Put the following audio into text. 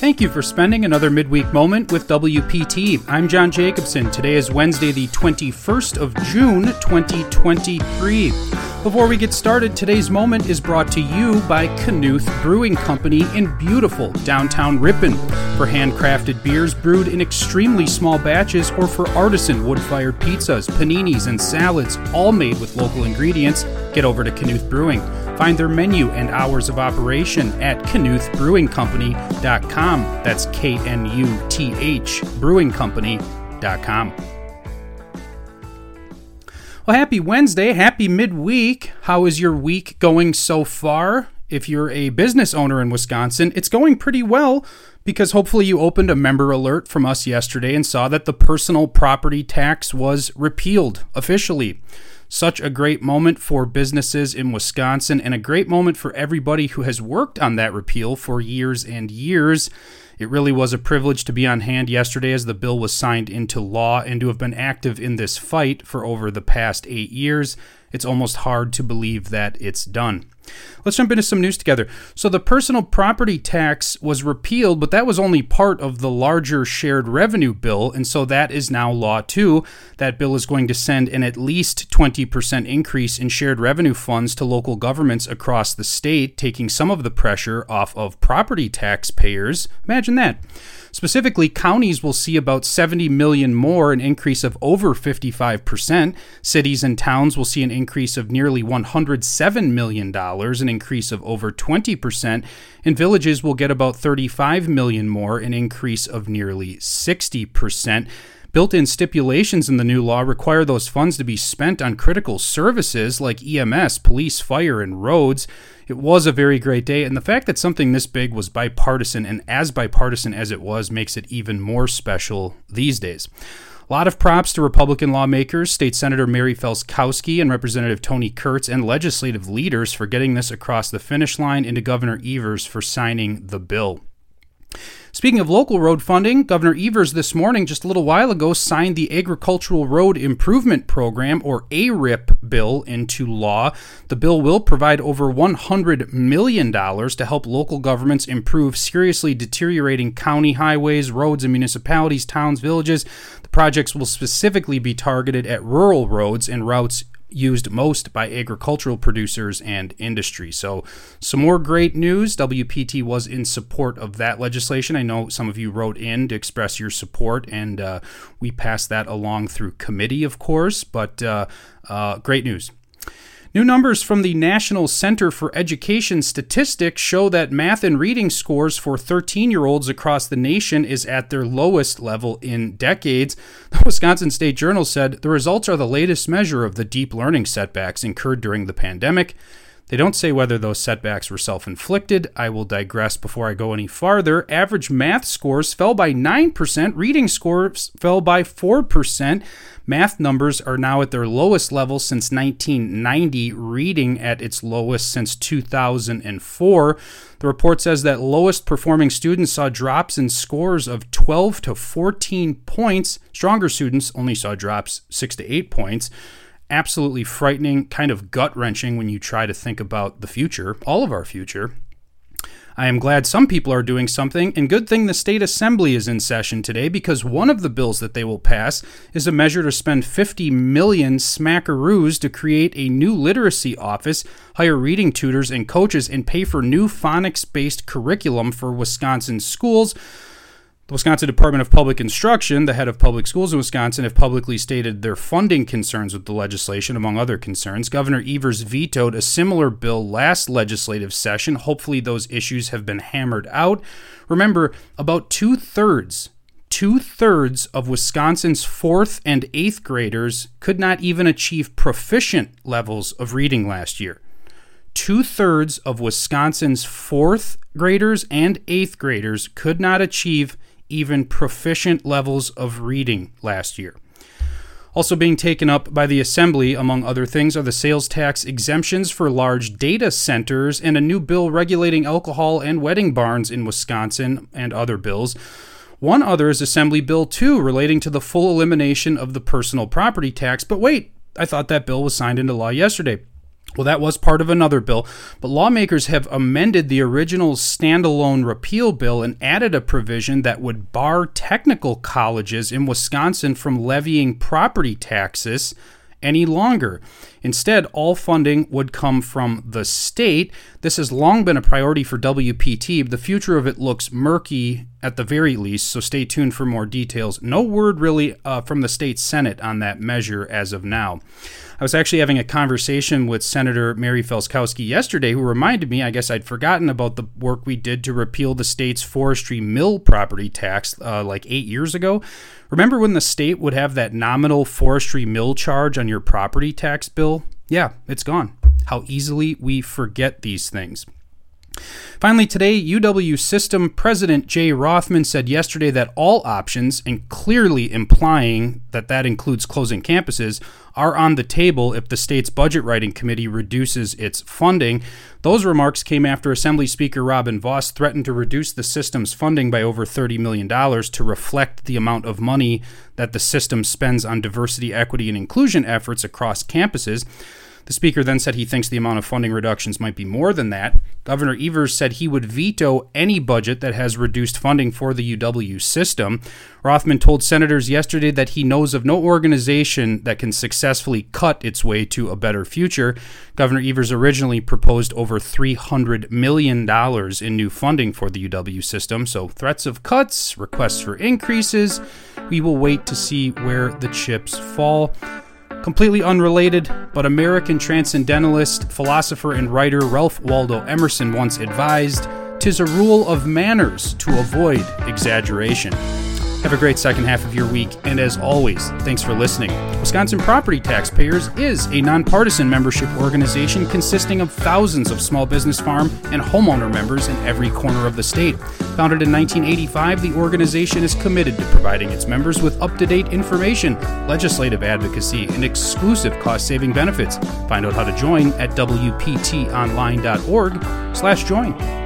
Thank you for spending another midweek moment with WPT. I'm John Jacobson. Today is Wednesday, the 21st of June, 2023. Before we get started, today's moment is brought to you by Knuth Brewing Company in beautiful downtown Ripon. For handcrafted beers brewed in extremely small batches or for artisan wood-fired pizzas, paninis, and salads, all made with local ingredients, get over to Knuth Brewing. Find their menu and hours of operation at knuthbrewingcompany.com. That's K-N-U-T-H, brewingcompany.com. Well, happy Wednesday. Happy midweek. How is your week going so far? If you're a business owner in Wisconsin, it's going pretty well because hopefully you opened a member alert from us yesterday and saw that the personal property tax was repealed officially. Such a great moment for businesses in Wisconsin and a great moment for everybody who has worked on that repeal for years and years. It really was a privilege to be on hand yesterday as the bill was signed into law and to have been active in this fight for over the past 8 years. It's almost hard to believe that it's done. Let's jump into some news together. So the personal property tax was repealed, but that was only part of the larger shared revenue bill, and so that is now law too. That bill is going to send an at least 20% increase in shared revenue funds to local governments across the state, taking some of the pressure off of property taxpayers. Imagine that. Specifically, counties will see about $70 million more, an increase of over 55%. Cities and towns will see an increase of nearly $107 million, an increase of over 20%. And villages will get about $35 million more, an increase of nearly 60%. Built-in stipulations in the new law require those funds to be spent on critical services like EMS, police, fire, and roads. It was a very great day, and the fact that something this big was bipartisan and as bipartisan as it was makes it even more special these days. A lot of props to Republican lawmakers, State Senator Mary Felskowski and Representative Tony Kurtz, and legislative leaders for getting this across the finish line, and to Governor Evers for signing the bill. Speaking of local road funding, Governor Evers this morning, just a little while ago, signed the Agricultural Road Improvement Program, or ARIP, bill into law. The bill will provide over $100 million to help local governments improve seriously deteriorating county highways, roads, and municipalities, towns, villages. The projects will specifically be targeted at rural roads and routes used most by agricultural producers and industry. So some more great news. WPT was in support of that legislation. I know some of you wrote in to express your support, and we passed that along through committee, of course, but great news. New numbers from the National Center for Education Statistics show that math and reading scores for 13-year-olds across the nation is at their lowest level in decades. The Wisconsin State Journal said the results are the latest measure of the deep learning setbacks incurred during the pandemic. They don't say whether those setbacks were self-inflicted. I will digress before I go any farther. Average math scores fell by 9%. Reading scores fell by 4%. Math numbers are now at their lowest level since 1990, reading at its lowest since 2004. The report says that lowest performing students saw drops in scores of 12 to 14 points. Stronger students only saw drops 6 to 8 points. Absolutely frightening, kind of gut-wrenching when you try to think about the future, all of our future. I am glad some people are doing something, and good thing the State Assembly is in session today, because one of the bills that they will pass is a measure to spend $50 million smackaroos to create a new literacy office, hire reading tutors and coaches, and pay for new phonics-based curriculum for Wisconsin schools. The Wisconsin Department of Public Instruction, the head of public schools in Wisconsin, have publicly stated their funding concerns with the legislation, among other concerns. Governor Evers vetoed a similar bill last legislative session. Hopefully those issues have been hammered out. Remember, about two-thirds of Wisconsin's 4th and 8th graders could not even achieve proficient levels of reading last year. Two-thirds of Wisconsin's 4th graders and 8th graders could not achieve even proficient levels of reading last year. Also being taken up by the Assembly, among other things, are the sales tax exemptions for large data centers and a new bill regulating alcohol and wedding barns in Wisconsin, and other bills. One other is Assembly Bill 2, relating to the full elimination of the personal property tax. But wait, I thought that bill was signed into law yesterday. Well, that was part of another bill, but lawmakers have amended the original standalone repeal bill and added a provision that would bar technical colleges in Wisconsin from levying property taxes any longer. Instead, all funding would come from the state. This has long been a priority for WPT, but the future of it looks murky at the very least, so stay tuned for more details. No word really from the state Senate on that measure as of now. I was actually having a conversation with Senator Mary Felskowski yesterday, who reminded me, I guess I'd forgotten about the work we did to repeal the state's forestry mill property tax like 8 years ago. Remember when the state would have that nominal forestry mill charge on your property tax bill? Yeah, it's gone. How easily we forget these things. Finally, today, UW System President Jay Rothman said yesterday that all options, and clearly implying that that includes closing campuses, are on the table if the state's budget writing committee reduces its funding. Those remarks came after Assembly Speaker Robin Voss threatened to reduce the system's funding by over $30 million to reflect the amount of money that the system spends on diversity, equity, and inclusion efforts across campuses. The speaker then said he thinks the amount of funding reductions might be more than that. Governor Evers said he would veto any budget that has reduced funding for the UW system. Rothman told senators yesterday that he knows of no organization that can successfully cut its way to a better future. Governor Evers originally proposed over $300 million in new funding for the UW system. So threats of cuts, requests for increases. We will wait to see where the chips fall. Completely unrelated, but American transcendentalist, philosopher, and writer Ralph Waldo Emerson once advised, "'Tis a rule of manners to avoid exaggeration." Have a great second half of your week, and as always, thanks for listening. Wisconsin Property Taxpayers is a nonpartisan membership organization consisting of thousands of small business, farm, and homeowner members in every corner of the state. Founded in 1985, the organization is committed to providing its members with up-to-date information, legislative advocacy, and exclusive cost-saving benefits. Find out how to join at WPTOnline.org/join.